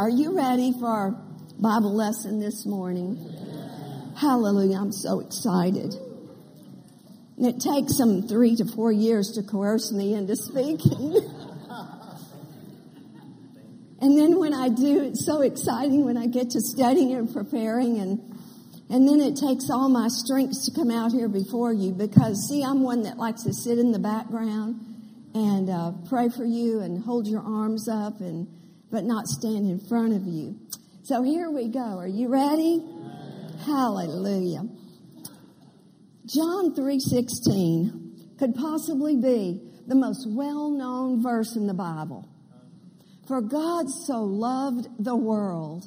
Are you ready for our Bible lesson this morning? Hallelujah, I'm so excited. And it takes them 3 to 4 years to coerce me into speaking. And then when I do, it's so exciting when I get to studying and preparing. And then it takes all my strengths to come out here before you because, see, I'm one that likes to sit in the background and pray for you and hold your arms up but not stand in front of you. So here we go. Are you ready? Amen. Hallelujah. John 3:16 could possibly be the most well-known verse in the Bible. For God so loved the world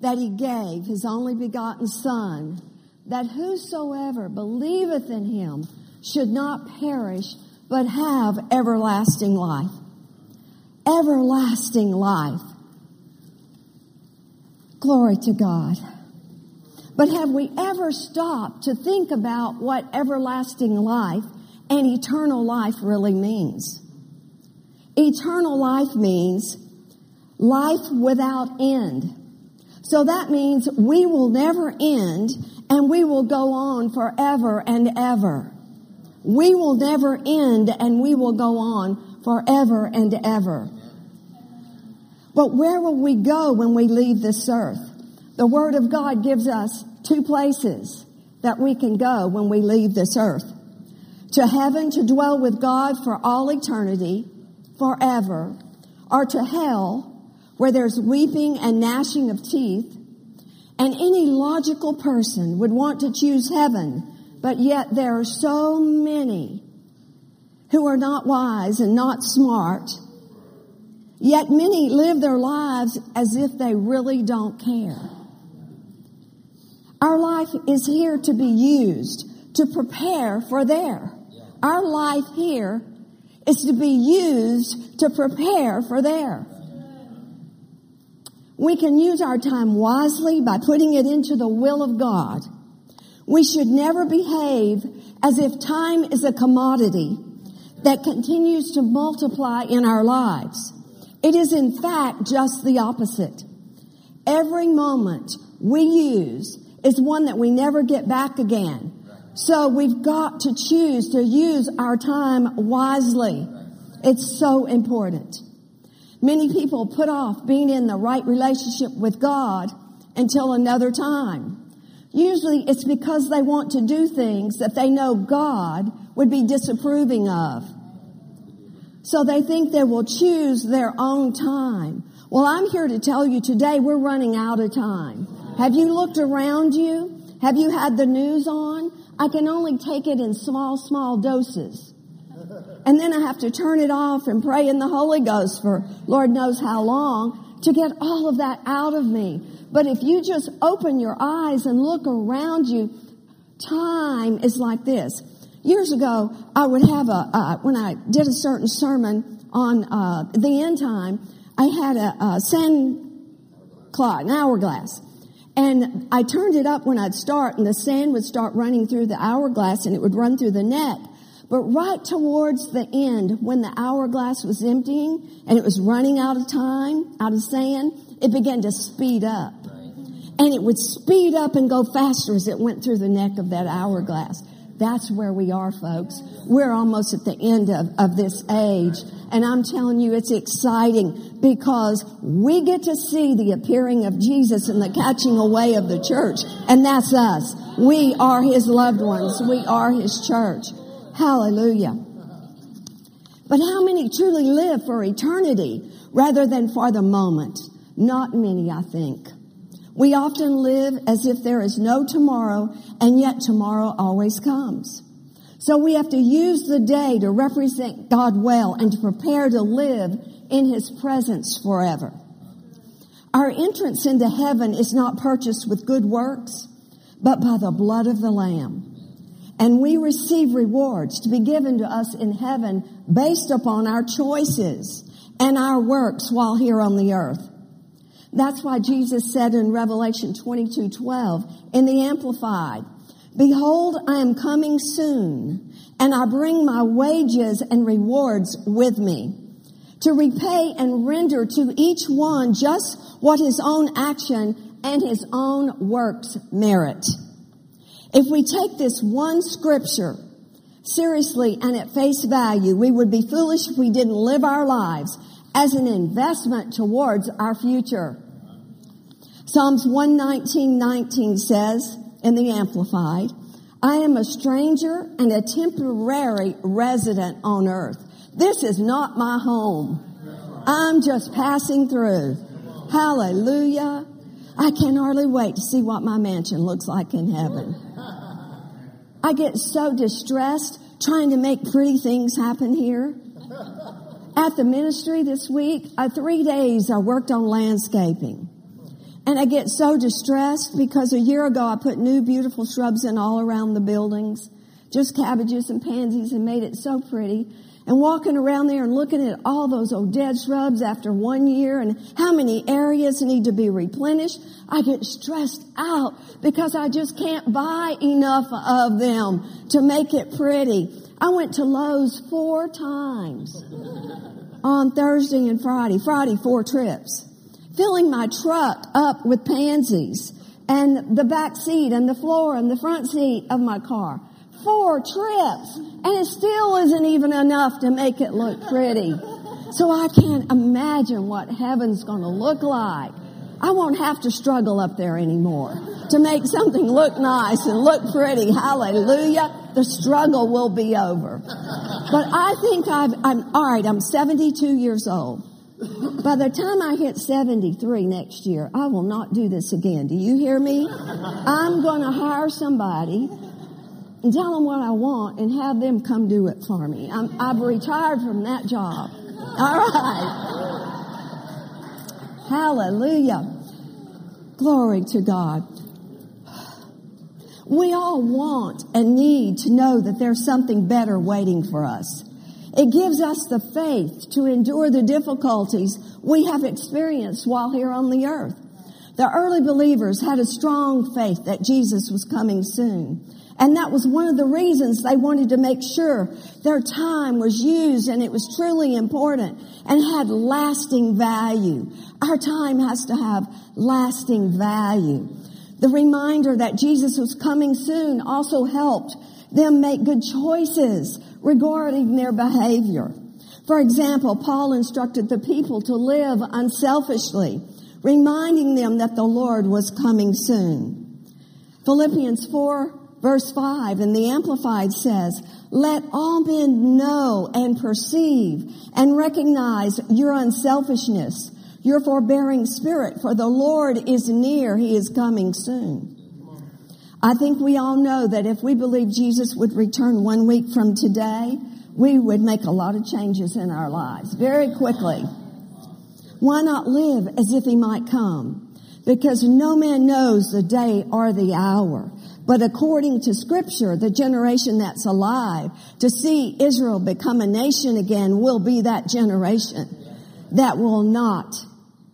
that he gave his only begotten Son, that whosoever believeth in him should not perish, but have everlasting life. Everlasting life. Glory to God. But have we ever stopped to think about what everlasting life and eternal life really means? Eternal life means life without end. So that means we will never end, and we will go on forever and ever. We will never end, and we will go on forever and ever. But where will we go when we leave this earth? The Word of God gives us 2 places that we can go when we leave this earth. To heaven, to dwell with God for all eternity, forever, or to hell, where there's weeping and gnashing of teeth, and any logical person would want to choose heaven, but yet there are so many who are not wise and not smart, yet many live their lives as if they really don't care. Our life is here to be used to prepare for there. Our life here is to be used to prepare for there. We can use our time wisely by putting it into the will of God. We should never behave as if time is a commodity that continues to multiply in our lives. It is, in fact, just the opposite. Every moment we use is one that we never get back again. So we've got to choose to use our time wisely. It's so important. Many people put off being in the right relationship with God until another time. Usually it's because they want to do things that they know God would be disapproving of. So they think they will choose their own time. Well, I'm here to tell you today we're running out of time. Have you looked around you? Have you had the news on? I can only take it in small doses. And then I have to turn it off and pray in the Holy Ghost for Lord knows how long to get all of that out of me. But if you just open your eyes and look around you, time is like this. Years ago, I would have when I did a certain sermon on the end time, I had a sand clock, an hourglass. And I turned it up when I'd start, and the sand would start running through the hourglass, and it would run through the neck. But right towards the end, when the hourglass was emptying and it was running out of time, out of sand, it began to speed up. And it would speed up and go faster as it went through the neck of that hourglass. That's where we are, folks. We're almost at the end of this age. And I'm telling you, it's exciting because we get to see the appearing of Jesus and the catching away of the church. And that's us. We are his loved ones. We are his church. Hallelujah. But how many truly live for eternity rather than for the moment? Not many, I think. We often live as if there is no tomorrow, and yet tomorrow always comes. So we have to use the day to represent God well and to prepare to live in his presence forever. Our entrance into heaven is not purchased with good works, but by the blood of the Lamb. And we receive rewards to be given to us in heaven based upon our choices and our works while here on the earth. That's why Jesus said in Revelation 22:12 in the Amplified, "Behold, I am coming soon, and I bring my wages and rewards with me to repay and render to each one just what his own action and his own works merit. If we take this one scripture seriously and at face value, we would be foolish if we didn't live our lives as an investment towards our future. Psalms 119:19 says, in the Amplified, "I am a stranger and a temporary resident on earth. This is not my home. I'm just passing through." Hallelujah. I can hardly wait to see what my mansion looks like in heaven. I get so distressed trying to make pretty things happen here. At the ministry this week, 3 days I worked on landscaping. And I get so distressed because a year ago I put new beautiful shrubs in all around the buildings, just cabbages and pansies, and made it so pretty. And walking around there and looking at all those old dead shrubs after 1 year and how many areas need to be replenished, I get stressed out because I just can't buy enough of them to make it pretty. I went to Lowe's 4 times on Thursday and Friday. Friday, 4 trips. Filling my truck up with pansies and the back seat and the floor and the front seat of my car. 4 trips, and it still isn't even enough to make it look pretty. So I can't imagine what heaven's going to look like. I won't have to struggle up there anymore to make something look nice and look pretty. Hallelujah. The struggle will be over. But I think I'm 72 years old. By the time I hit 73 next year, I will not do this again. Do you hear me? I'm going to hire somebody and tell them what I want and have them come do it for me. I've retired from that job. All right. Hallelujah. Glory to God. We all want and need to know that there's something better waiting for us. It gives us the faith to endure the difficulties we have experienced while here on the earth. The early believers had a strong faith that Jesus was coming soon. And that was one of the reasons they wanted to make sure their time was used and it was truly important and had lasting value. Our time has to have lasting value. The reminder that Jesus was coming soon also helped them make good choices regarding their behavior. For example, Paul instructed the people to live unselfishly, reminding them that the Lord was coming soon. Philippians 4:5 in the Amplified says, "Let all men know and perceive and recognize your unselfishness, your forbearing spirit, for the Lord is near, he is coming soon." I think we all know that if we believe Jesus would return 1 week from today, we would make a lot of changes in our lives very quickly. Why not live as if he might come? Because no man knows the day or the hour. But according to Scripture, the generation that's alive to see Israel become a nation again will be that generation that will not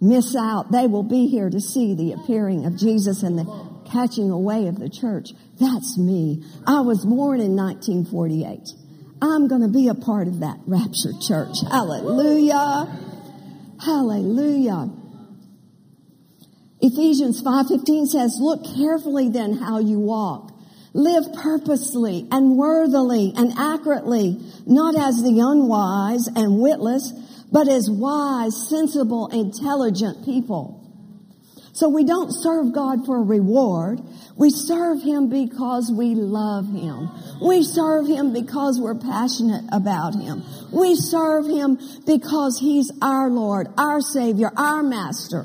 miss out. They will be here to see the appearing of Jesus and the catching away of the church. That's me. I was born in 1948. I'm going to be a part of that raptured church. Hallelujah. Hallelujah. Ephesians 5:15 says, "Look carefully then how you walk. Live purposely and worthily and accurately, not as the unwise and witless, but as wise, sensible, intelligent people." So we don't serve God for a reward. We serve him because we love him. We serve him because we're passionate about him. We serve him because he's our Lord, our Savior, our Master.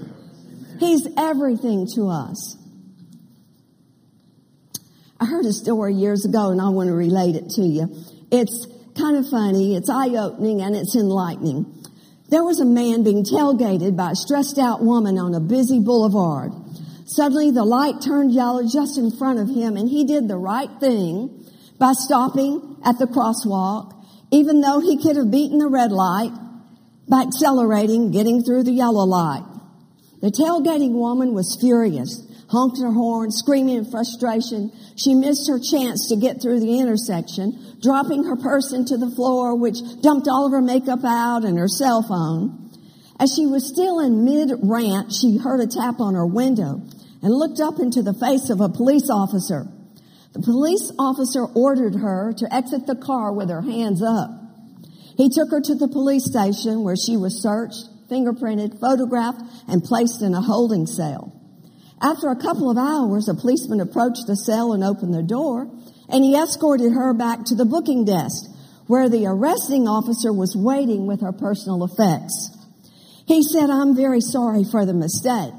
He's everything to us. I heard a story years ago, and I want to relate it to you. It's kind of funny. It's eye-opening, and it's enlightening. There was a man being tailgated by a stressed-out woman on a busy boulevard. Suddenly, the light turned yellow just in front of him, and he did the right thing by stopping at the crosswalk, even though he could have beaten the red light by accelerating, getting through the yellow light. The tailgating woman was furious, honked her horn, screaming in frustration. She missed her chance to get through the intersection, dropping her purse into the floor, which dumped all of her makeup out and her cell phone. As she was still in mid-rant, she heard a tap on her window and looked up into the face of a police officer. The police officer ordered her to exit the car with her hands up. He took her to the police station where she was searched, fingerprinted, photographed, and placed in a holding cell. After a couple of hours, a policeman approached the cell and opened the door, and he escorted her back to the booking desk, where the arresting officer was waiting with her personal effects. He said, "I'm very sorry for the mistake.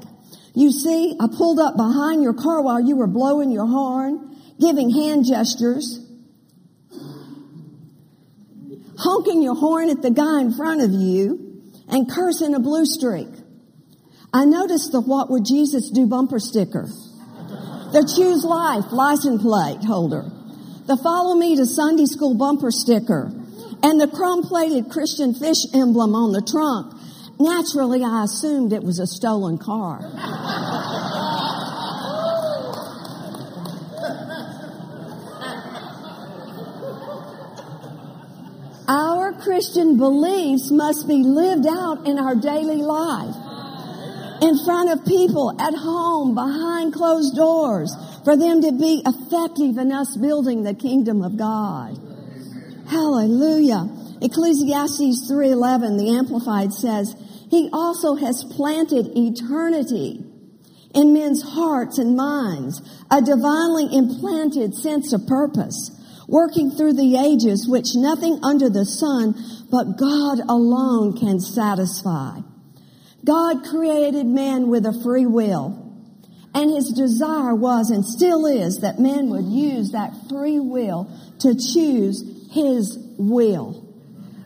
You see, I pulled up behind your car while you were blowing your horn, giving hand gestures, honking your horn at the guy in front of you, and cursing a blue streak. I noticed the 'What Would Jesus Do' bumper sticker, the 'Choose Life' license plate holder, the 'Follow Me to Sunday School' bumper sticker, and the chrome-plated Christian fish emblem on the trunk. Naturally, I assumed it was a stolen car." Our Christian beliefs must be lived out in our daily life, in front of people, at home, behind closed doors, for them to be effective in us building the kingdom of God. Hallelujah. Ecclesiastes 3:11, the Amplified, says, "He also has planted eternity in men's hearts and minds, a divinely implanted sense of purpose, working through the ages, which nothing under the sun but God alone can satisfy." God created man with a free will, and his desire was and still is that man would use that free will to choose his will.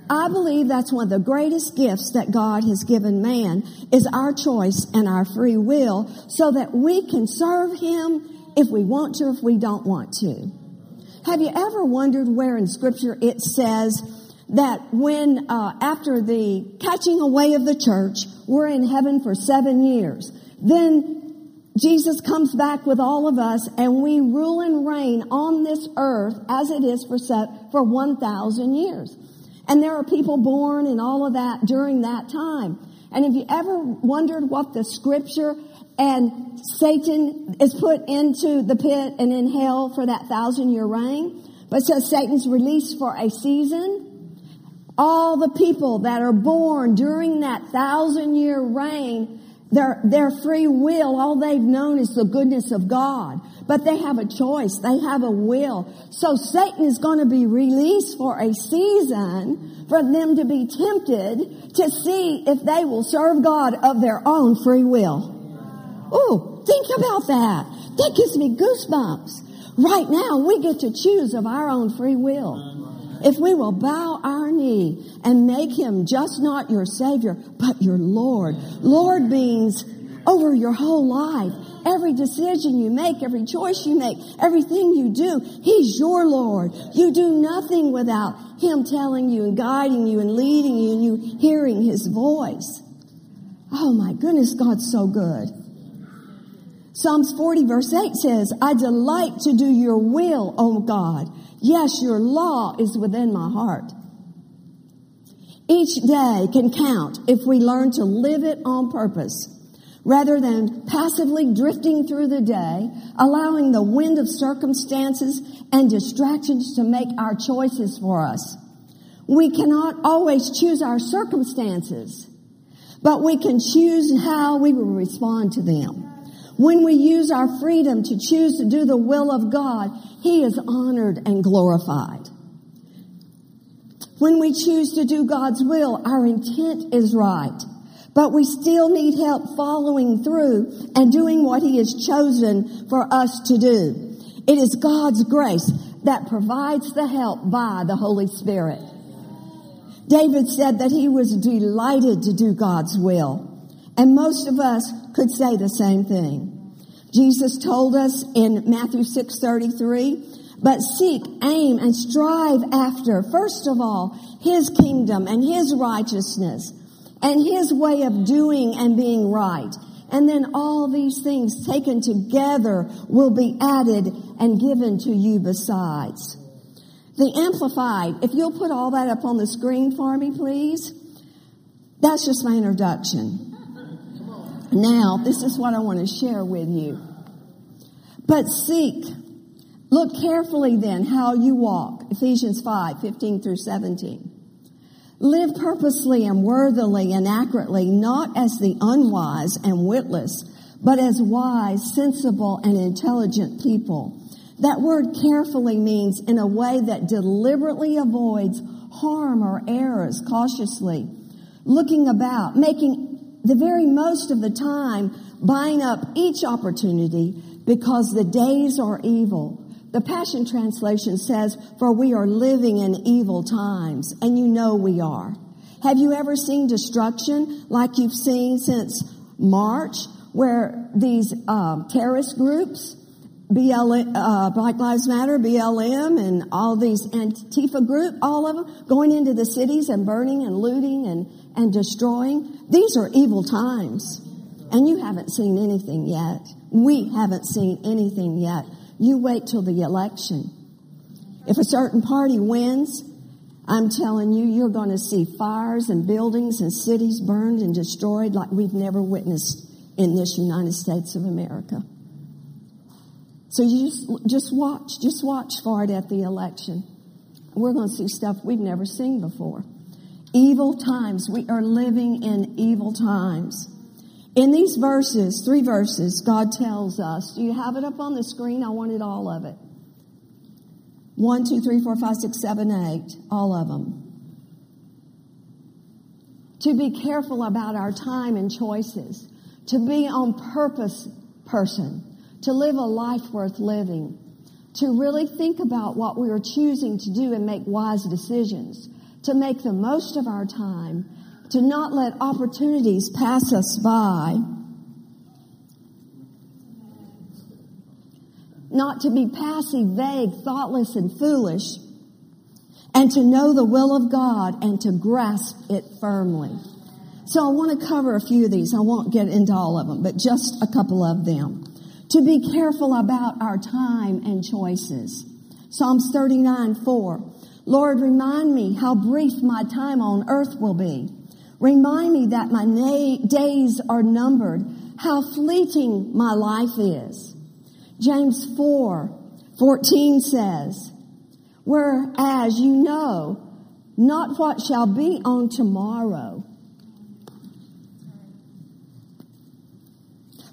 I believe that's one of the greatest gifts that God has given man, is our choice and our free will, so that we can serve him if we want to, if we don't want to. Have you ever wondered where in Scripture it says that when, after the catching away of the church, we're in heaven for 7 years, then Jesus comes back with all of us and we rule and reign on this earth as it is for 1,000 years. And there are people born and all of that during that time. And have you ever wondered what the Scripture, and Satan is put into the pit and in hell for that 1,000-year reign? But it says Satan's released for a season. All the people that are born during that 1,000-year reign, their free will, all they've known is the goodness of God. But they have a choice. They have a will. So Satan is going to be released for a season for them to be tempted to see if they will serve God of their own free will. Oh, think about that. That gives me goosebumps. Right now, we get to choose of our own free will. If we will bow our knee and make him just not your Savior, but your Lord. Lord means over your whole life. Every decision you make, every choice you make, everything you do, he's your Lord. You do nothing without him telling you and guiding you and leading you and you hearing his voice. Oh my goodness, God's so good. Psalms 40:8 says, "I delight to do your will, O God. Yes, your law is within my heart." Each day can count if we learn to live it on purpose, rather than passively drifting through the day, allowing the wind of circumstances and distractions to make our choices for us. We cannot always choose our circumstances, but we can choose how we will respond to them. When we use our freedom to choose to do the will of God, he is honored and glorified. When we choose to do God's will, our intent is right. But we still need help following through and doing what he has chosen for us to do. It is God's grace that provides the help by the Holy Spirit. David said that he was delighted to do God's will, and most of us could say the same thing. Jesus told us in Matthew 6:33, "But seek, aim, and strive after, first of all, his kingdom and his righteousness, and his way of doing and being right, And then all these things taken together will be added and given to you besides. The Amplified, if you'll put all that up on the screen for me, please. That's just my introduction. Now, this is what I want to share with you. But seek. Look carefully then how you walk. Ephesians 5:15 through 17. Live purposely and worthily and accurately, not as the unwise and witless, but as wise, sensible, and intelligent people. That word carefully means in a way that deliberately avoids harm or errors, cautiously looking about, making the very most of the time, buying up each opportunity because the days are evil. The Passion Translation says, for we are living in evil times, and you know we are. Have you ever seen destruction like you've seen since March, where these terrorist groups, Black Lives Matter, BLM, and all these Antifa group, all of them, going into the cities and burning and looting and destroying? These are evil times. And you haven't seen anything yet. We haven't seen anything yet. You wait till the election. If a certain party wins, I'm telling you, you're going to see fires and buildings and cities burned and destroyed like we've never witnessed in this United States of America. So you just watch for it at the election. We're going to see stuff we've never seen before. Evil times. We are living in evil times. In these verses, 3 verses, God tells us, do you have it up on the screen? I wanted all of it. 1, 2, 3, 4, 5, 6, 7, 8. All of them. To be careful about our time and choices. To be on purpose person. To live a life worth living. To really think about what we are choosing to do and make wise decisions. To make the most of our time. To not let opportunities pass us by. Not to be passive, vague, thoughtless, and foolish. And to know the will of God and to grasp it firmly. So I want to cover a few of these. I won't get into all of them, but just a couple of them. To be careful about our time and choices. Psalms 39:4. Lord, remind me how brief my time on earth will be. Remind me that my days are numbered, how fleeting my life is. James 4:14 says, whereas you know not what shall be on tomorrow.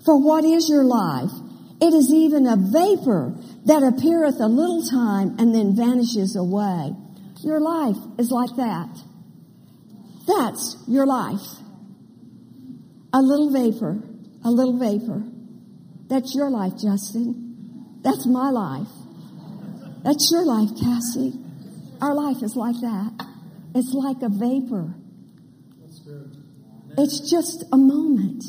For what is your life? It is even a vapor that appeareth a little time and then vanishes away. Your life is like that. That's your life. A little vapor. A little vapor. That's your life, Justin. That's my life. That's your life, Cassie. Our life is like that. It's like a vapor. It's just a moment.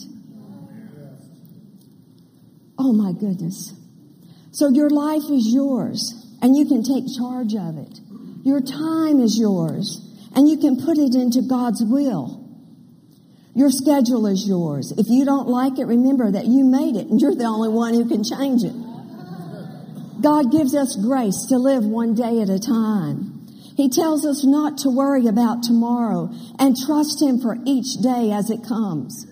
Oh, my goodness. So your life is yours, and you can take charge of it. Your time is yours, and you can put it into God's will. Your schedule is yours. If you don't like it, remember that you made it, and you're the only one who can change it. God gives us grace to live one day at a time. He tells us not to worry about tomorrow and trust Him for each day as it comes.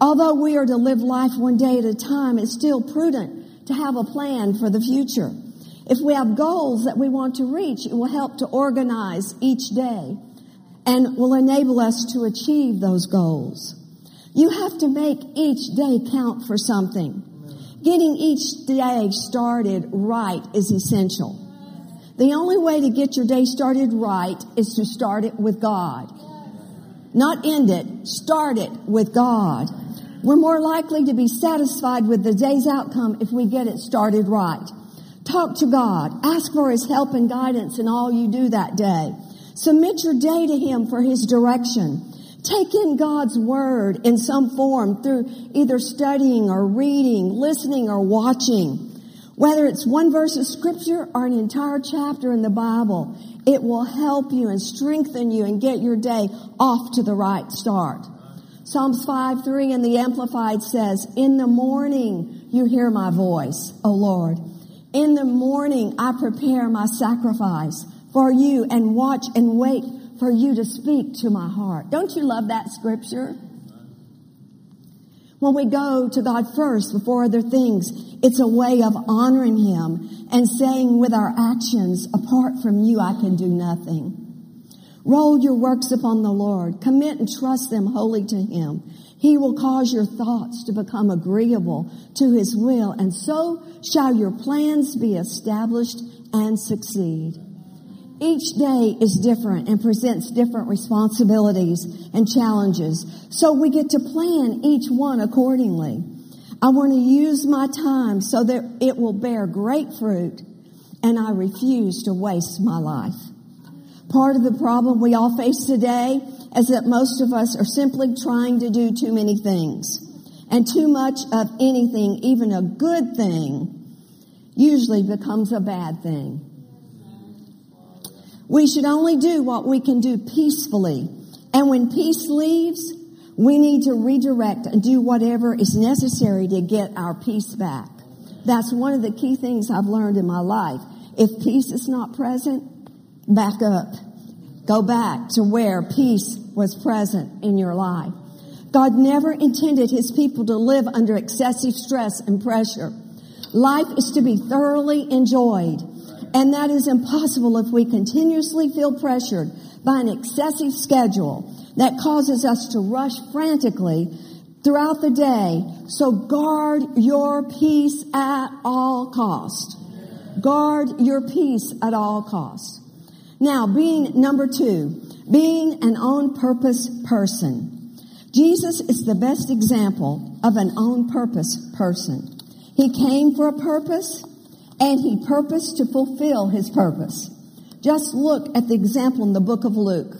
Although we are to live life one day at a time, it's still prudent to have a plan for the future. If we have goals that we want to reach, it will help to organize each day and will enable us to achieve those goals. You have to make each day count for something. Getting each day started right is essential. The only way to get your day started right is to start it with God. Not end it, start it with God. We're more likely to be satisfied with the day's outcome if we get it started right. Talk to God. Ask for His help and guidance in all you do that day. Submit your day to Him for His direction. Take in God's Word in some form through either studying or reading, listening or watching. Whether it's one verse of Scripture or an entire chapter in the Bible, it will help you and strengthen you and get your day off to the right start. Psalms 5:3 in the Amplified says, "In the morning you hear my voice, O Lord. In the morning I prepare my sacrifice for you and watch and wait for you to speak to my heart." Don't you love that scripture? When we go to God first before other things, it's a way of honoring Him and saying with our actions, apart from you, I can do nothing. Roll your works upon the Lord. Commit and trust them wholly to Him. He will cause your thoughts to become agreeable to His will, and so shall your plans be established and succeed. Each day is different and presents different responsibilities and challenges, so we get to plan each one accordingly. I want to use my time so that it will bear great fruit, and I refuse to waste my life. Part of the problem we all face today is that most of us are simply trying to do too many things, and too much of anything, even a good thing, usually becomes a bad thing. We should only do what we can do peacefully. And when peace leaves, we need to redirect and do whatever is necessary to get our peace back. That's one of the key things I've learned in my life. If peace is not present, back up. Go back to where peace was present in your life. God never intended His people to live under excessive stress and pressure. Life is to be thoroughly enjoyed. And that is impossible if we continuously feel pressured by an excessive schedule that causes us to rush frantically throughout the day. So guard your peace at all costs. Guard your peace at all costs. Now, being number two, being an on-purpose person. Jesus is the best example of an on-purpose person. He came for a purpose, and He purposed to fulfill His purpose. Just look at the example in the book of Luke.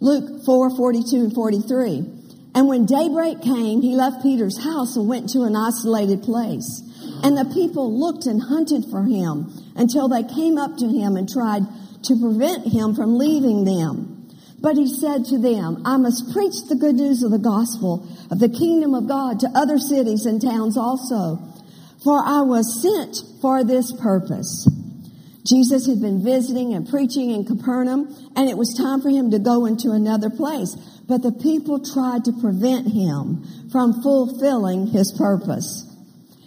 Luke 4:42 and 43. "And when daybreak came, he left Peter's house and went to an isolated place. And the people looked and hunted for him until they came up to him and tried to prevent him from leaving them. But he said to them, 'I must preach the good news of the gospel of the kingdom of God to other cities and towns also. For I was sent for this purpose.'" Jesus had been visiting and preaching in Capernaum, and it was time for Him to go into another place. But the people tried to prevent Him from fulfilling His purpose.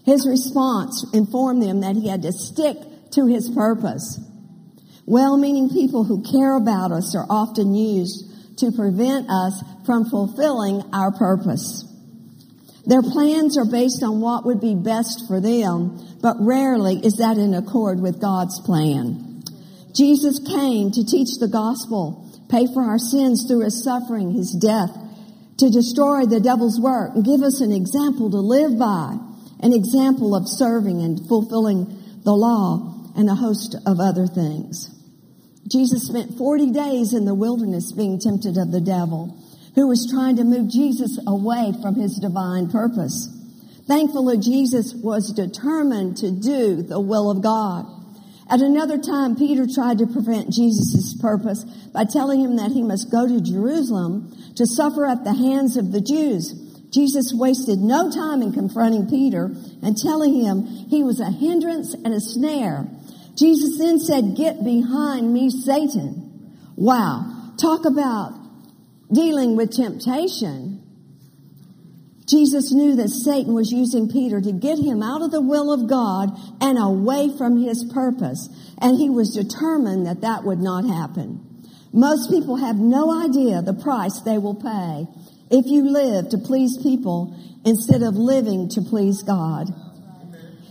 His response informed them that He had to stick to His purpose. Well-meaning people who care about us are often used to prevent us from fulfilling our purpose. Their plans are based on what would be best for them, but rarely is that in accord with God's plan. Jesus came to teach the gospel, pay for our sins through His suffering, His death, to destroy the devil's work, and give us an example to live by, an example of serving and fulfilling the law and a host of other things. Jesus spent 40 days in the wilderness being tempted of the devil, who was trying to move Jesus away from His divine purpose. Thankfully, Jesus was determined to do the will of God. At another time, Peter tried to prevent Jesus' purpose by telling him that he must go to Jerusalem to suffer at the hands of the Jews. Jesus wasted no time in confronting Peter and telling him he was a hindrance and a snare. Jesus then said, "Get behind me, Satan." Wow. Talk about dealing with temptation. Jesus knew that Satan was using Peter to get him out of the will of God and away from His purpose, and he was determined that that would not happen. Most people have no idea the price they will pay if you live to please people instead of living to please God.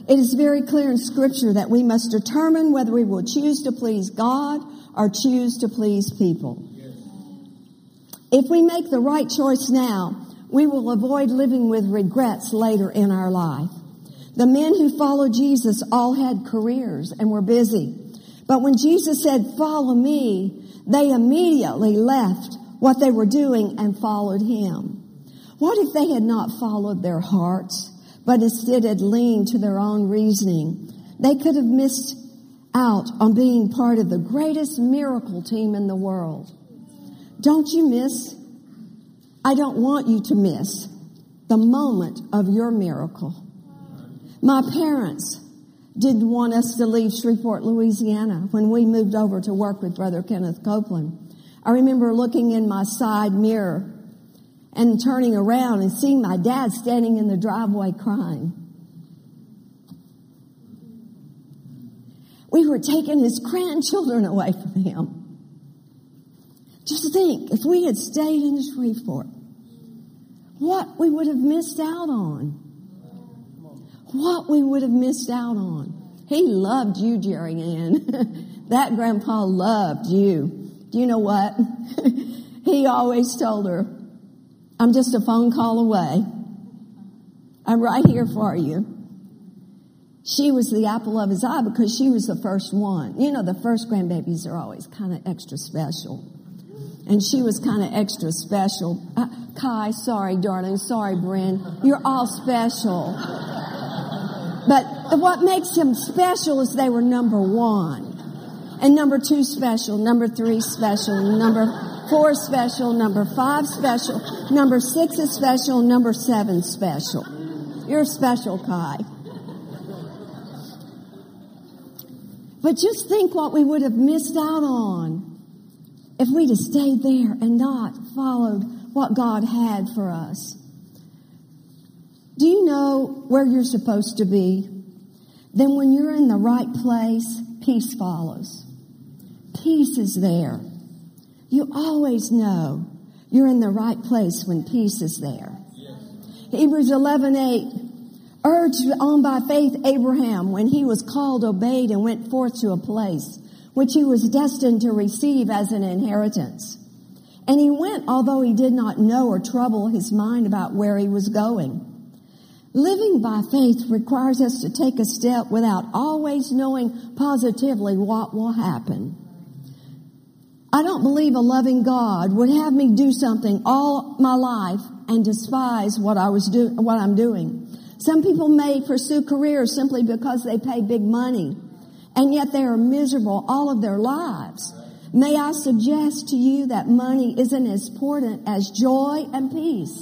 It is very clear in Scripture that we must determine whether we will choose to please God or choose to please people. If we make the right choice now, we will avoid living with regrets later in our life. The men who followed Jesus all had careers and were busy. But when Jesus said, "Follow me," they immediately left what they were doing and followed Him. What if they had not followed their hearts, but instead had leaned to their own reasoning? They could have missed out on being part of the greatest miracle team in the world. Don't you miss I don't want you to miss the moment of your miracle. My parents didn't want us to leave Shreveport, Louisiana, when we moved over to work with Brother Kenneth Copeland. I remember looking in my side mirror and turning around and seeing my dad standing in the driveway crying. We were taking his grandchildren away from him. Just think, if we had stayed in Shreveport, what we would have missed out on. What we would have missed out on. He loved you, Jerry Ann. That grandpa loved you. Do you know what? He always told her, I'm just a phone call away. I'm right here for you. She was the apple of his eye because she was the first one. You know, the first grandbabies are always kind of extra special. And she was kind of extra special. Kai, sorry, darling. Sorry, Bryn. You're all special. But what makes them special is they were number one. And number two special. Number three special. Number four special, number five special, number six is special, number seven special. You're special, Kai. But just think what we would have missed out on if we'd have stayed there and not followed what God had for us. Do you know where you're supposed to be? Then when you're in the right place, peace follows. Peace is there. You always know you're in the right place when peace is there. Yes. Hebrews 11:8, urged on by faith Abraham when he was called, obeyed, and went forth to a place which he was destined to receive as an inheritance. And he went, although he did not know or trouble his mind about where he was going. Living by faith requires us to take a step without always knowing positively what will happen. I don't believe a loving God would have me do something all my life and despise what I'm doing. Some people may pursue careers simply because they pay big money, and yet they are miserable all of their lives. May I suggest to you that money isn't as important as joy and peace.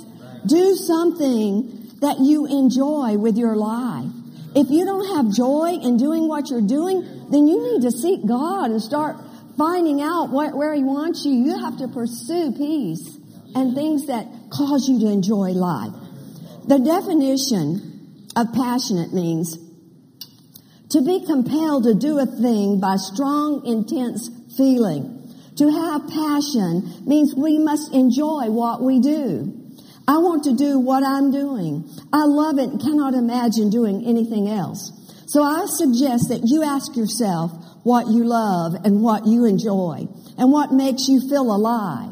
Do something that you enjoy with your life. If you don't have joy in doing what you're doing, then you need to seek God and start finding out where he wants you. You have to pursue peace and things that cause you to enjoy life. The definition of passionate means to be compelled to do a thing by strong, intense feeling. To have passion means we must enjoy what we do. I want to do what I'm doing. I love it and cannot imagine doing anything else. So I suggest that you ask yourself what you love and what you enjoy and what makes you feel alive.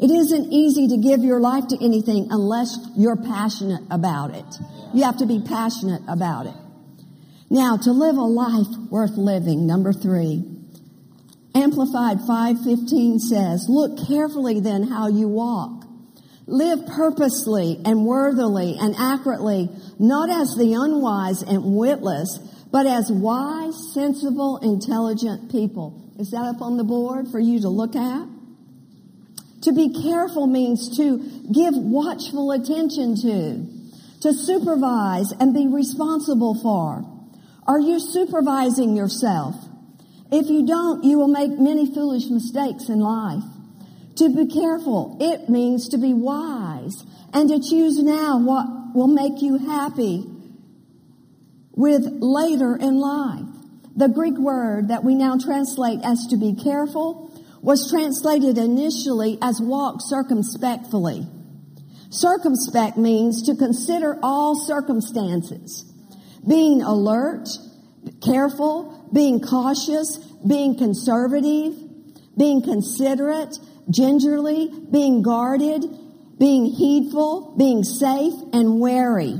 It isn't easy to give your life to anything unless you're passionate about it. You have to be passionate about it. Now, to live a life worth living, number three. Amplified 5:15 says, look carefully then how you walk. Live purposely and worthily and accurately, not as the unwise and witless, but as wise, sensible, intelligent people. Is that up on the board for you to look at? To be careful means to give watchful attention to supervise and be responsible for. Are you supervising yourself? If you don't, you will make many foolish mistakes in life. To be careful, it means to be wise and to choose now what will make you happy with later in life. The Greek word that we now translate as to be careful was translated initially as walk circumspectly. Circumspect means to consider all circumstances, being alert, careful, being cautious, being conservative, being considerate, gingerly, being guarded, being heedful, being safe, and wary.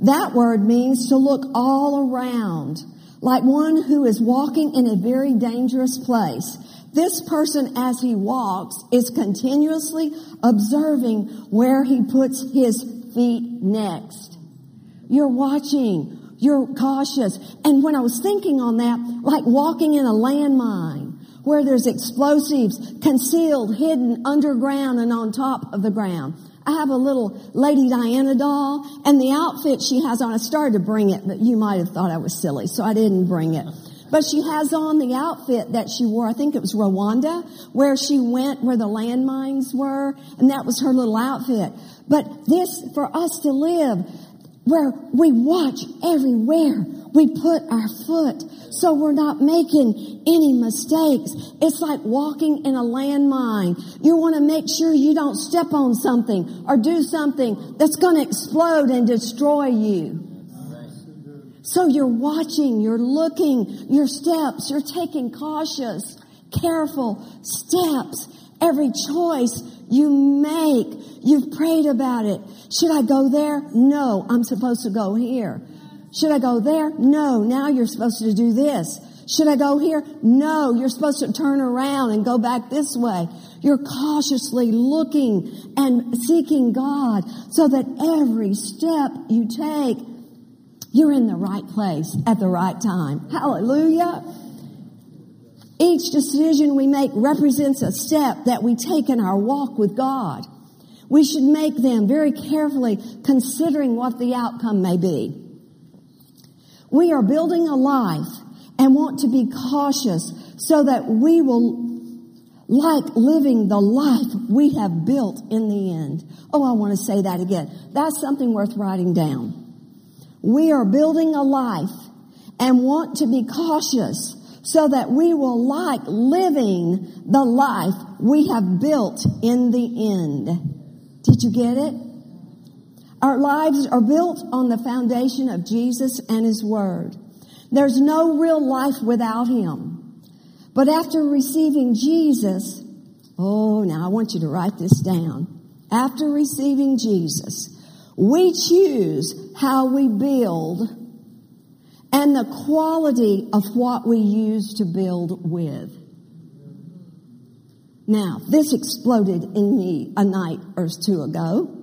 That word means to look all around, like one who is walking in a very dangerous place. This person, as he walks, is continuously observing where he puts his feet next. You're watching, you're cautious. And when I was thinking on that, like walking in a landmine where there's explosives concealed, hidden underground and on top of the ground. I have a little Lady Diana doll, and the outfit she has on, I started to bring it, but you might have thought I was silly, so I didn't bring it. But she has on the outfit that she wore, I think it was Rwanda, where she went, where the landmines were, and that was her little outfit. But this, for us to live, where we watch everywhere we put our foot, so we're not making any mistakes. It's like walking in a landmine. You want to make sure you don't step on something or do something that's going to explode and destroy you. So you're watching, you're looking, your steps, you're taking cautious, careful steps. Every choice you make, you've prayed about it. Should I go there? No, I'm supposed to go here. Should I go there? No, now you're supposed to do this. Should I go here? No, you're supposed to turn around and go back this way. You're cautiously looking and seeking God so that every step you take, you're in the right place at the right time. Hallelujah. Each decision we make represents a step that we take in our walk with God. We should make them very carefully, considering what the outcome may be. We are building a life and want to be cautious so that we will like living the life we have built in the end. Oh, I want to say that again. That's something worth writing down. We are building a life and want to be cautious so that we will like living the life we have built in the end. Did you get it? Our lives are built on the foundation of Jesus and His Word. There's no real life without Him. But after receiving Jesus, oh, now I want you to write this down. After receiving Jesus, we choose how we build and the quality of what we use to build with. Now, this exploded in me a night or two ago.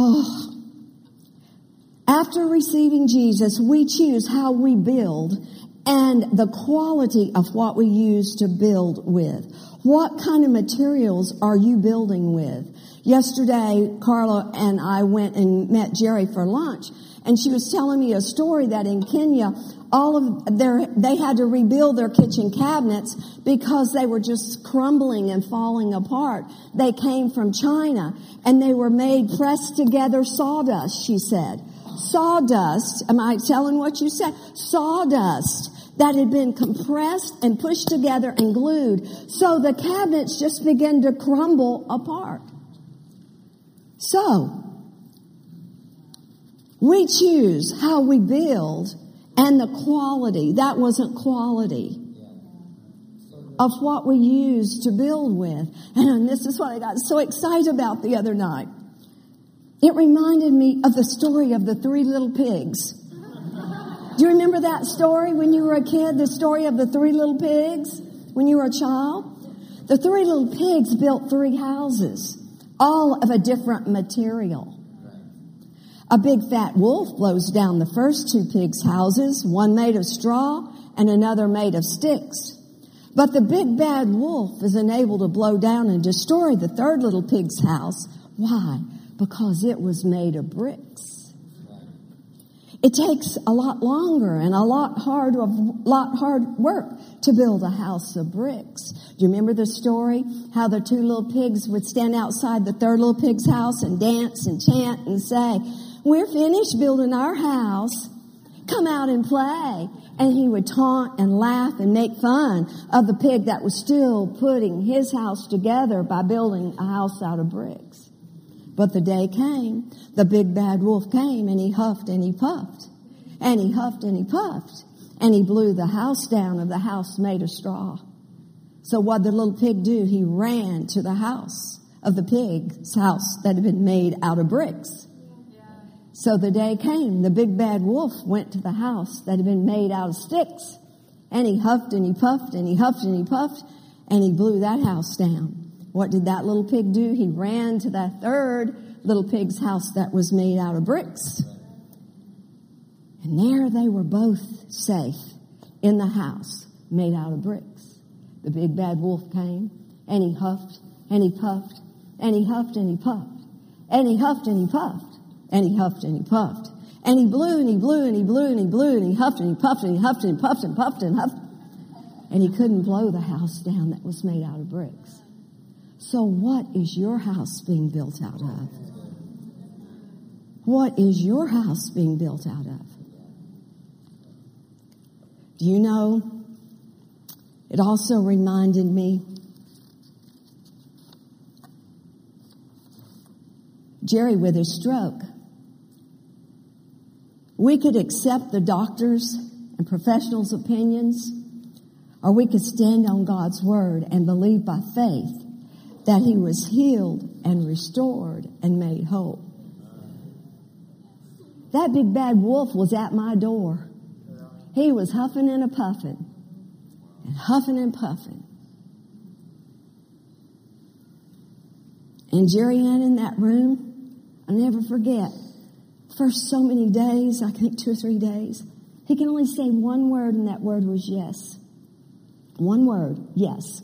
Oh, after receiving Jesus, we choose how we build and the quality of what we use to build with. What kind of materials are you building with? Yesterday, Carla and I went and met Jerry for lunch, and she was telling me a story that in Kenya, they had to rebuild their kitchen cabinets because they were just crumbling and falling apart. They came from China, and they were made pressed together sawdust, she said. Sawdust, am I telling what you said? Sawdust that had been compressed and pushed together and glued. So the cabinets just began to crumble apart. So, we choose how we build and the quality, that wasn't quality, of what we use to build with. And this is what I got so excited about the other night. It reminded me of the story of the three little pigs. Do you remember that story when you were a kid? The story of the three little pigs when you were a child? The three little pigs built three houses, all of a different material. A big fat wolf blows down the first two pigs' houses, one made of straw and another made of sticks. But the big bad wolf is unable to blow down and destroy the third little pig's house. Why? Because it was made of bricks. It takes a lot longer and a lot hard work to build a house of bricks. Do you remember the story? How the two little pigs would stand outside the third little pig's house and dance and chant and say, "We're finished building our house. Come out and play." And he would taunt and laugh and make fun of the pig that was still putting his house together by building a house out of bricks. But the day came, the big bad wolf came, and he huffed and he puffed, and he huffed and he puffed, and he blew the house down of the house made of straw. So what did the little pig do? He ran to the house of the pig's house that had been made out of bricks. So the day came, the big bad wolf went to the house that had been made out of sticks, and he huffed and he puffed and he huffed and he puffed, and he blew that house down. What did that little pig do? He ran to that third little pig's house that was made out of bricks. And there they were both safe in the house made out of bricks. The big bad wolf came, and he huffed and he puffed and he huffed and he puffed. And he huffed and he puffed. And he huffed and he puffed. And he blew and he blew and he blew and he blew and he huffed and he puffed and he huffed and he puffed and puffed and huffed. And he couldn't blow the house down that was made out of bricks. So what is your house being built out of? What is your house being built out of? Do you know, it also reminded me, Jerry with his stroke. We could accept the doctors' and professionals' opinions, or we could stand on God's word and believe by faith that he was healed and restored and made whole. That big bad wolf was at my door. He was huffing and a puffing and huffing and puffing. And Jerry Ann in that room, I'll never forget. First so many days, I think 2 or 3 days, he could only say one word, and that word was yes. One word, yes.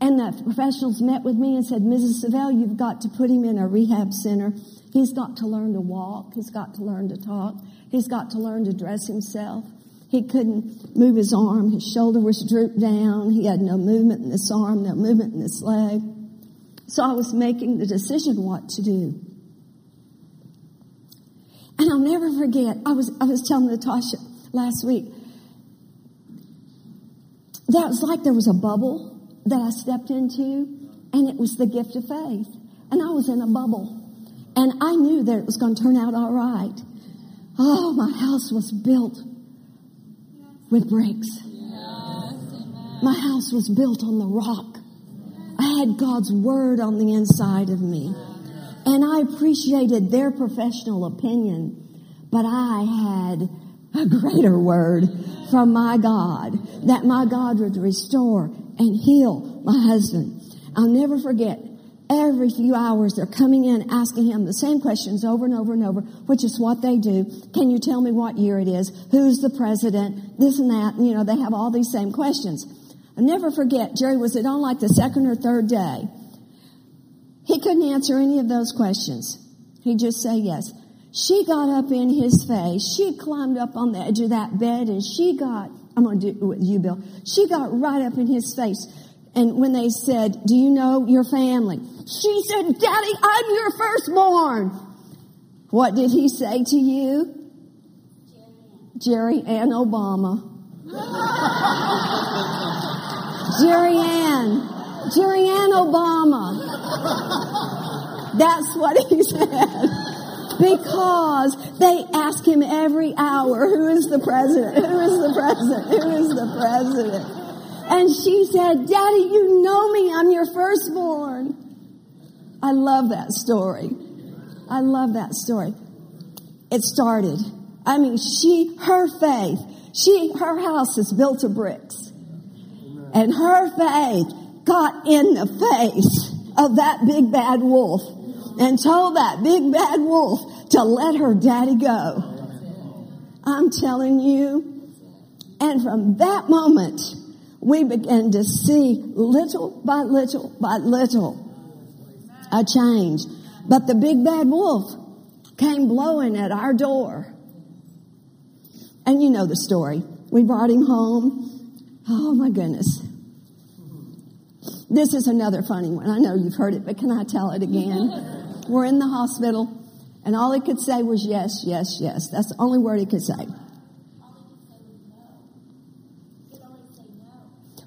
And the professionals met with me and said, Mrs. Savelle, you've got to put him in a rehab center. He's got to learn to walk. He's got to learn to talk. He's got to learn to dress himself. He couldn't move his arm. His shoulder was drooped down. He had no movement in this arm, no movement in this leg. So I was making the decision what to do. And I'll never forget, I was telling Natasha last week, that was like there was a bubble that I stepped into, and it was the gift of faith. And I was in a bubble. And I knew that it was going to turn out all right. Oh, my house was built with bricks. My house was built on the rock. I had God's word on the inside of me. And I appreciated their professional opinion, but I had a greater word from my God, that my God would restore and heal my husband. I'll never forget, every few hours they're coming in asking him the same questions over and over and over, which is what they do. Can you tell me what year it is? Who's the president? This and that. You know, they have all these same questions. I'll never forget, Jerry was it on like the second or third day. He couldn't answer any of those questions. He'd just say yes. She got up in his face. She climbed up on the edge of that bed, and she got, I'm going to do it with you, Bill. She got right up in his face. And when they said, do you know your family? She said, Daddy, I'm your firstborn. What did he say to you? Jerry Ann Obama. Jerry Ann Obama. That's what he said. Because they ask him every hour, who is the president? Who is the president? Who is the president? And she said, Daddy, you know me. I'm your firstborn. I love that story. I love that story. It started. I mean, her house is built of bricks. And her faith got in the face of that big bad wolf and told that big bad wolf to let her daddy go. I'm telling you. And from that moment, we began to see little by little by little a change. But the big bad wolf came blowing at our door. And you know the story. We brought him home. Oh, my goodness. This is another funny one. I know you've heard it, but can I tell it again? We're in the hospital, and all he could say was yes, yes, yes. That's the only word he could say.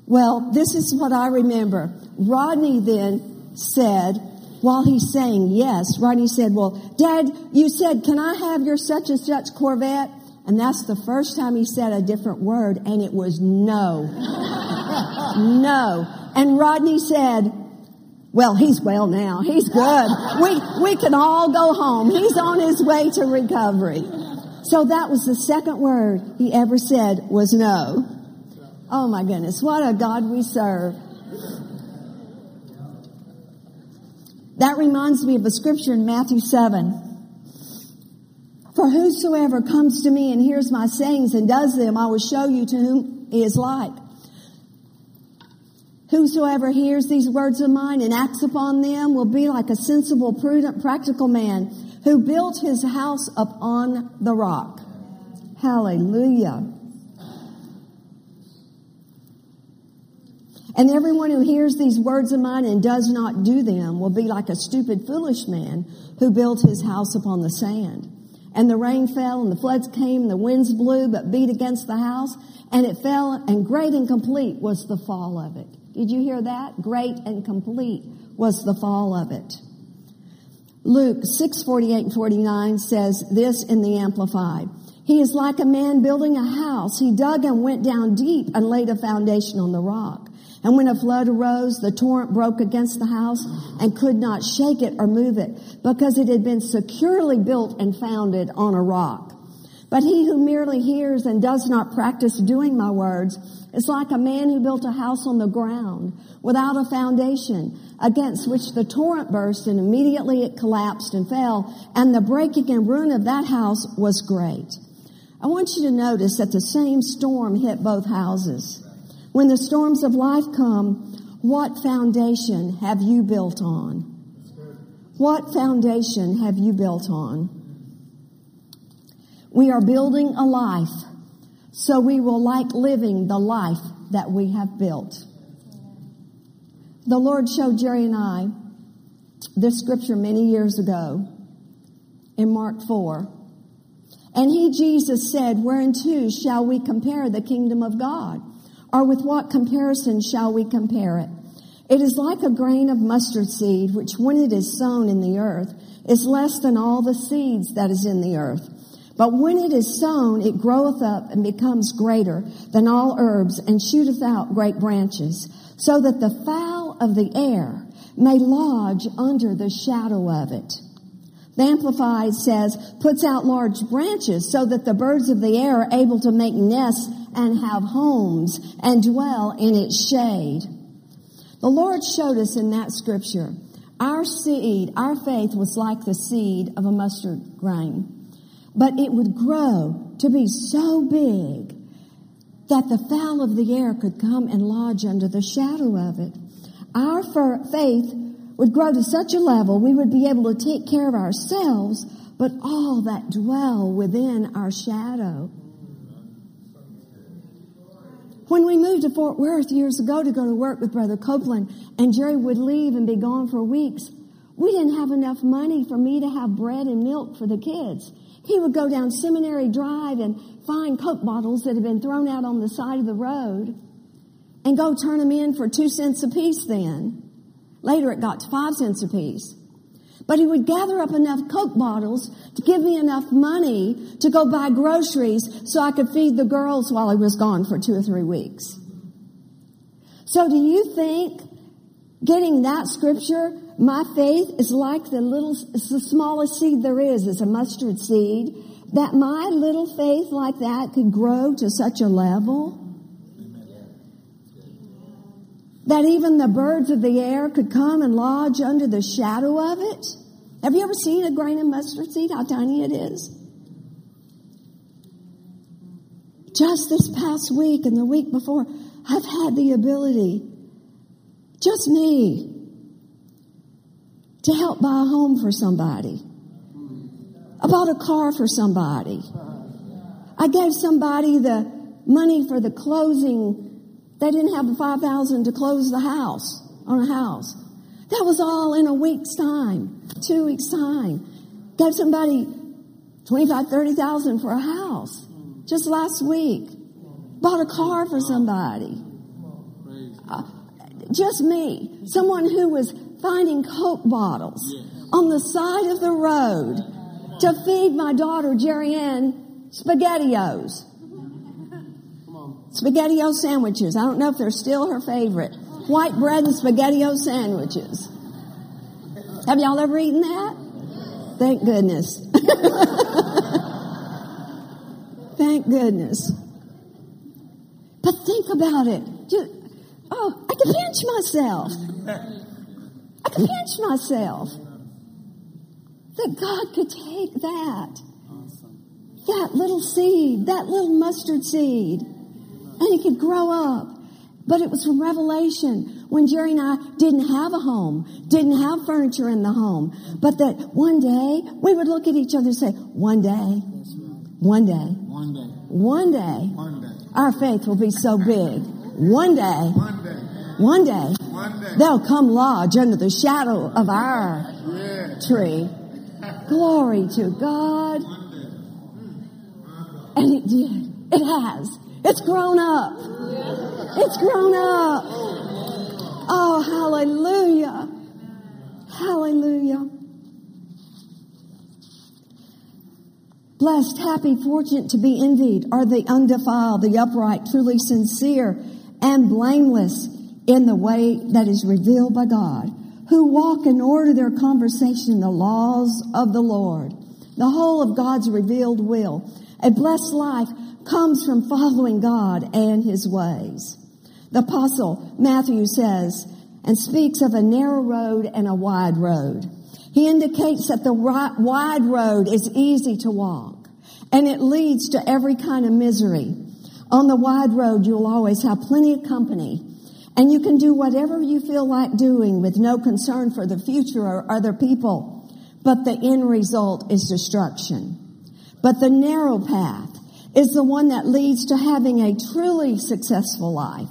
Well, this is what I remember. Rodney then said, while he's saying yes, Rodney said, well, Dad, you said, can I have your such and such Corvette? And that's the first time he said a different word, and it was no. No. And Rodney said, well, he's well now. He's good. We can all go home. He's on his way to recovery. So that was the second word he ever said was no. Oh, my goodness. What a God we serve. That reminds me of a scripture in Matthew 7. For whosoever comes to me and hears my sayings and does them, I will show you to whom he is like. Whosoever hears these words of mine and acts upon them will be like a sensible, prudent, practical man who built his house upon the rock. Hallelujah. And everyone who hears these words of mine and does not do them will be like a stupid, foolish man who built his house upon the sand. And the rain fell, and the floods came, and the winds blew, but beat against the house, and it fell, and great and complete was the fall of it. Did you hear that? Great and complete was the fall of it. Luke 6:48 and 49 says this in the Amplified. He is like a man building a house. He dug and went down deep and laid a foundation on the rock. And when a flood arose, the torrent broke against the house and could not shake it or move it, because it had been securely built and founded on a rock. But he who merely hears and does not practice doing my words is like a man who built a house on the ground without a foundation, against which the torrent burst, and immediately it collapsed and fell, and the breaking and ruin of that house was great. I want you to notice that the same storm hit both houses. When the storms of life come, what foundation have you built on? What foundation have you built on? We are building a life, so we will like living the life that we have built. The Lord showed Jerry and I this scripture many years ago in Mark 4. And he, Jesus, said, whereunto shall we compare the kingdom of God? Or with what comparison shall we compare it? It is like a grain of mustard seed, which when it is sown in the earth is less than all the seeds that is in the earth. But when it is sown, it groweth up and becomes greater than all herbs, and shooteth out great branches, so that the fowl of the air may lodge under the shadow of it. The Amplified says, puts out large branches so that the birds of the air are able to make nests and have homes and dwell in its shade. The Lord showed us in that scripture, our seed, our faith was like the seed of a mustard grain, but it would grow to be so big that the fowl of the air could come and lodge under the shadow of it. Our faith would grow to such a level we would be able to take care of ourselves, but all that dwell within our shadow. When we moved to Fort Worth years ago to go to work with Brother Copeland, and Jerry would leave and be gone for weeks, we didn't have enough money for me to have bread and milk for the kids. He would go down Seminary Drive and find Coke bottles that had been thrown out on the side of the road and go turn them in for 2 cents apiece then. Later it got to 5 cents apiece. But he would gather up enough Coke bottles to give me enough money to go buy groceries so I could feed the girls while he was gone for 2 or 3 weeks. So do you think getting that scripture, my faith is like it's the smallest seed there is, it's a mustard seed, that my little faith like that could grow to such a level that even the birds of the air could come and lodge under the shadow of it? Have you ever seen a grain of mustard seed, how tiny it is? Just this past week and the week before, I've had the ability, just me, to help buy a home for somebody. I bought a car for somebody. I gave somebody the money for the closing. They didn't have the $5,000 to close the house on a house. That was all in a week's time, 2 weeks' time. Gave somebody $25,000, $30,000 for a house just last week. Bought a car for somebody. Just me, someone who was finding Coke bottles on the side of the road to feed my daughter Jerrianne SpaghettiOs. SpaghettiO sandwiches. I don't know if they're still her favorite. White bread and SpaghettiO sandwiches. Have y'all ever eaten that? Thank goodness. Thank goodness. But think about it. I could pinch myself. That God could take that. That little seed, that little mustard seed. And it could grow up. But it was from Revelation. when Jerry and I didn't have a home, didn't have furniture in the home, but that one day we would look at each other and say, one day, our faith will be so big. One day, they'll come lodge under the shadow of our tree. Glory to God. And it did. It has. It's grown up. It's grown up. Oh, hallelujah. Hallelujah. Blessed, happy, fortunate to be envied are the undefiled, the upright, truly sincere, and blameless in the way that is revealed by God, who walk and order their conversation in the laws of the Lord, the whole of God's revealed will. A blessed life comes from following God and His ways. The Apostle Matthew says and speaks of a narrow road and a wide road. He indicates that the wide road is easy to walk, and it leads to every kind of misery. On the wide road, you'll always have plenty of company, and you can do whatever you feel like doing with no concern for the future or other people, but the end result is destruction. But the narrow path is the one that leads to having a truly successful life.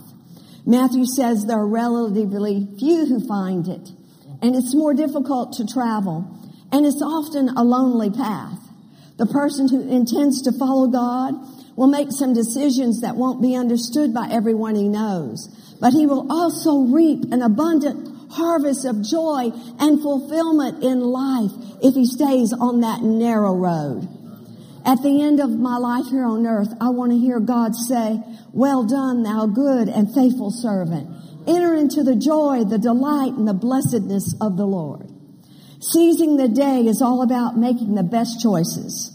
Matthew says there are relatively few who find it, and it's more difficult to travel, and it's often a lonely path. The person who intends to follow God will make some decisions that won't be understood by everyone he knows, but he will also reap an abundant harvest of joy and fulfillment in life if he stays on that narrow road. At the end of my life here on earth, I want to hear God say, "Well done, thou good and faithful servant. Enter into the joy, the delight, and the blessedness of the Lord." Seizing the day is all about making the best choices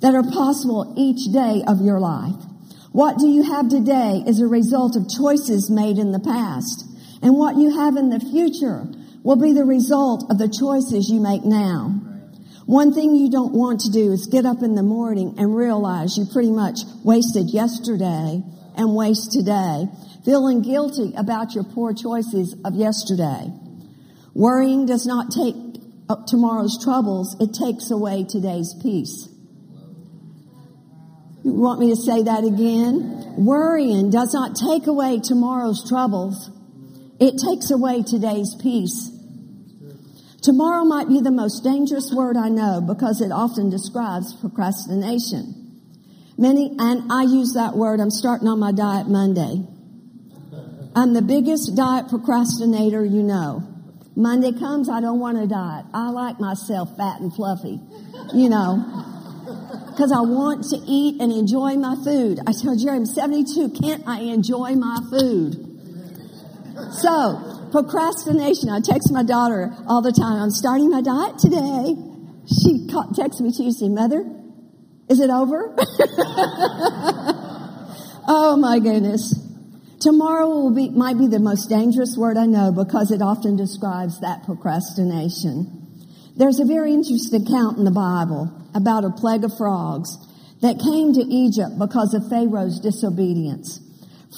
that are possible each day of your life. What do you have today is a result of choices made in the past, and what you have in the future will be the result of the choices you make now. One thing you don't want to do is get up in the morning and realize you pretty much wasted yesterday and waste today, feeling guilty about your poor choices of yesterday. Worrying does not take up tomorrow's troubles. It takes away today's peace. You want me to say that again? Worrying does not take away tomorrow's troubles. It takes away today's peace. Tomorrow might be the most dangerous word I know because it often describes procrastination. And I use that word. I'm starting on my diet Monday. I'm the biggest diet procrastinator you know. Monday comes, I don't want to diet. I like myself fat and fluffy, you know, because I want to eat and enjoy my food. I tell Jerry, I'm 72, can't I enjoy my food? So, procrastination. I text my daughter all the time. I'm starting my diet today. She texts me Tuesday, "Mother, is it over?" Oh my goodness. Tomorrow might be the most dangerous word I know because it often describes that procrastination. There's a very interesting account in the Bible about a plague of frogs that came to Egypt because of Pharaoh's disobedience.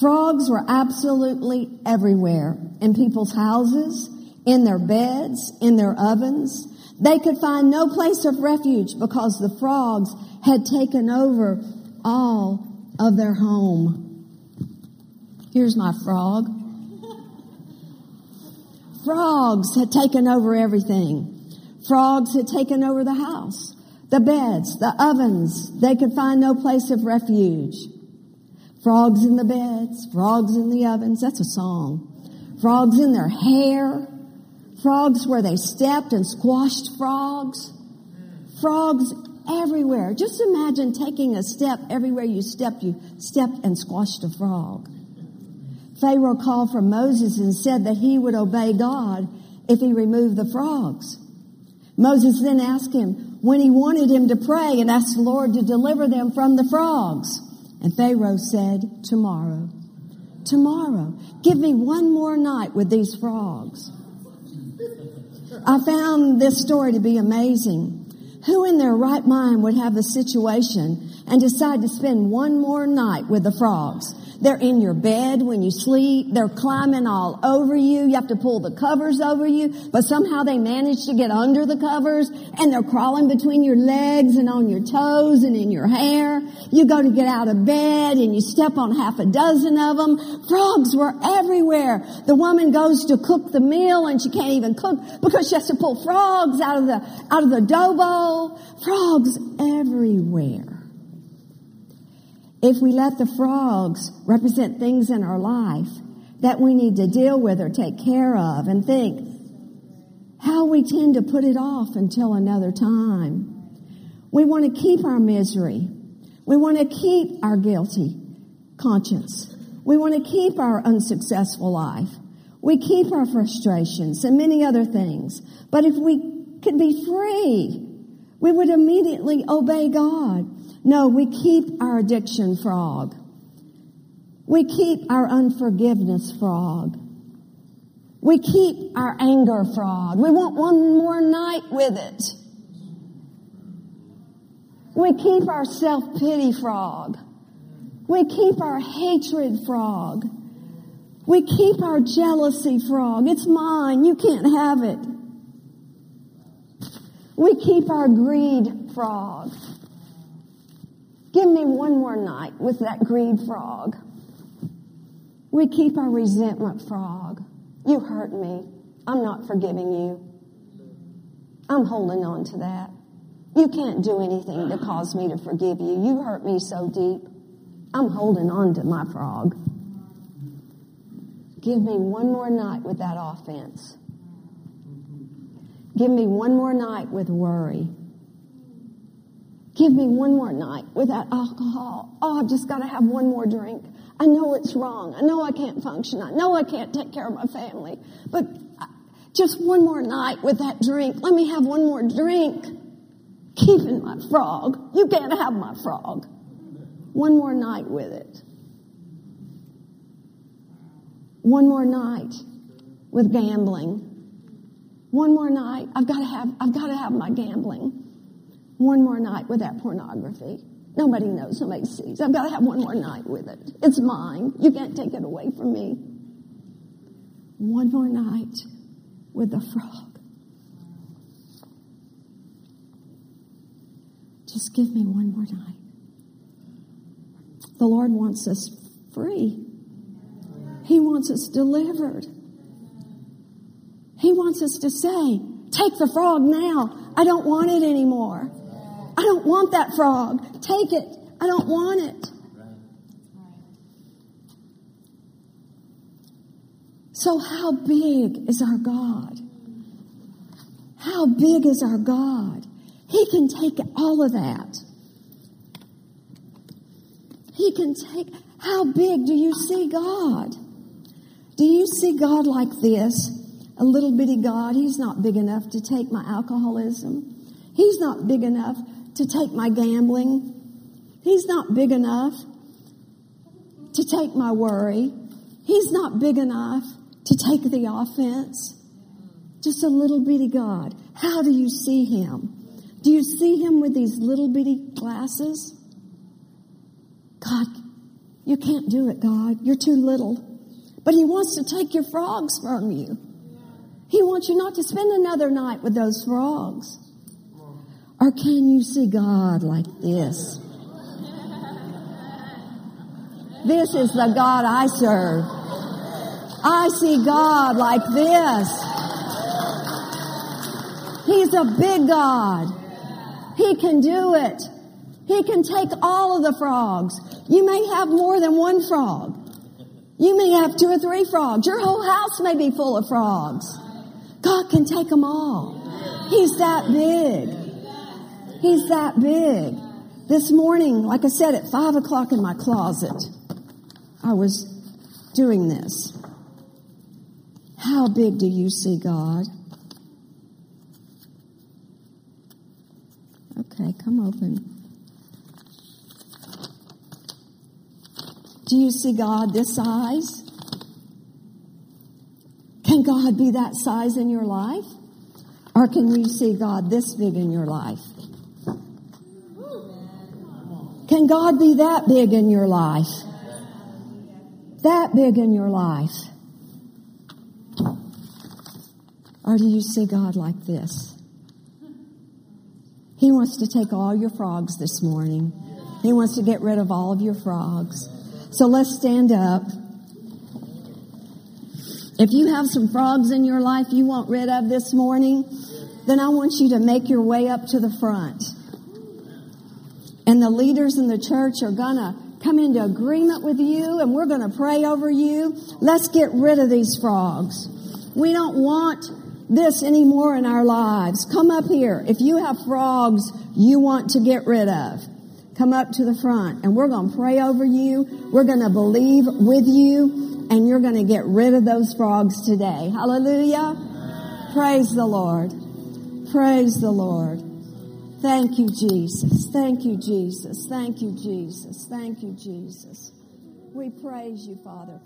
Frogs were absolutely everywhere, in people's houses, in their beds, in their ovens. They could find no place of refuge because the frogs had taken over all of their home. Here's my frog. Frogs had taken over everything. Frogs had taken over the house, the beds, the ovens. They could find no place of refuge. Frogs in the beds, frogs in the ovens. That's a song. Frogs in their hair. Frogs where they stepped and squashed frogs. Frogs everywhere. Just imagine taking a step. Everywhere you stepped and squashed a frog. Pharaoh called for Moses and said that he would obey God if he removed the frogs. Moses then asked him when he wanted him to pray and asked the Lord to deliver them from the frogs. And Pharaoh said, "Tomorrow, tomorrow, give me one more night with these frogs." I found this story to be amazing. Who in their right mind would have the situation and decide to spend one more night with the frogs? They're in your bed when you sleep. They're climbing all over you. You have to pull the covers over you, but somehow they manage to get under the covers, and they're crawling between your legs and on your toes and in your hair. You go to get out of bed and you step on half a dozen of them. Frogs were everywhere. The woman goes to cook the meal and she can't even cook because she has to pull frogs out of the dough bowl. Frogs everywhere. If we let the frogs represent things in our life that we need to deal with or take care of and think, how we tend to put it off until another time. We want to keep our misery. We want to keep our guilty conscience. We want to keep our unsuccessful life. We keep our frustrations and many other things. But if we could be free, we would immediately obey God. No, we keep our addiction frog. We keep our unforgiveness frog. We keep our anger frog. We want one more night with it. We keep our self-pity frog. We keep our hatred frog. We keep our jealousy frog. It's mine. You can't have it. We keep our greed frog. Give me one more night with that greed frog. We keep our resentment frog. You hurt me. I'm not forgiving you. I'm holding on to that. You can't do anything to cause me to forgive you. You hurt me so deep. I'm holding on to my frog. Give me one more night with that offense. Give me one more night with worry. Give me one more night without alcohol. Oh, I've just got to have one more drink. I know it's wrong. I know I can't function. I know I can't take care of my family. But just one more night with that drink. Let me have one more drink. Keeping my frog. You can't have my frog. One more night with it. One more night with gambling. One more night. I've got to have my gambling. One more night with that pornography. Nobody knows, nobody sees. I've got to have one more night with it. It's mine. You can't take it away from me. One more night with the frog. Just give me one more night. The Lord wants us free. He wants us delivered. He wants us to say, take the frog now. I don't want it anymore. I don't want that frog. Take it. I don't want it. So how big is our God? How big is our God? He can take all of that. He can take... How big do you see God? Do you see God like this? A little bitty God. He's not big enough to take my alcoholism. He's not big enough to take my gambling. He's not big enough to take my worry. He's not big enough to take the offense. Just a little bitty God. How do you see him? Do you see him with these little bitty glasses? God, you can't do it, God. You're too little. But he wants to take your frogs from you. He wants you not to spend another night with those frogs. Or can you see God like this? This is the God I serve. I see God like this. He's a big God. He can do it. He can take all of the frogs. You may have more than one frog. You may have two or three frogs. Your whole house may be full of frogs. God can take them all. He's that big. He's that big. This morning, like I said, at 5 o'clock in my closet, I was doing this. How big do you see God? Okay, come open. Do you see God this size? Can God be that size in your life? Or can you see God this big in your life? Can God be that big in your life? that big in your life? Or do you see God like this? He wants to take all your frogs this morning. He wants to get rid of all of your frogs. So let's stand up. If you have some frogs in your life you want rid of this morning, then I want you to make your way up to the front. And the leaders in the church are going to come into agreement with you, and we're going to pray over you. Let's get rid of these frogs. We don't want this anymore in our lives. Come up here. If you have frogs you want to get rid of, come up to the front, and we're going to pray over you. We're going to believe with you, and you're going to get rid of those frogs today. Hallelujah. Praise the Lord. Praise the Lord. Thank you, Jesus. Thank you, Jesus. Thank you, Jesus. Thank you, Jesus. We praise you, Father.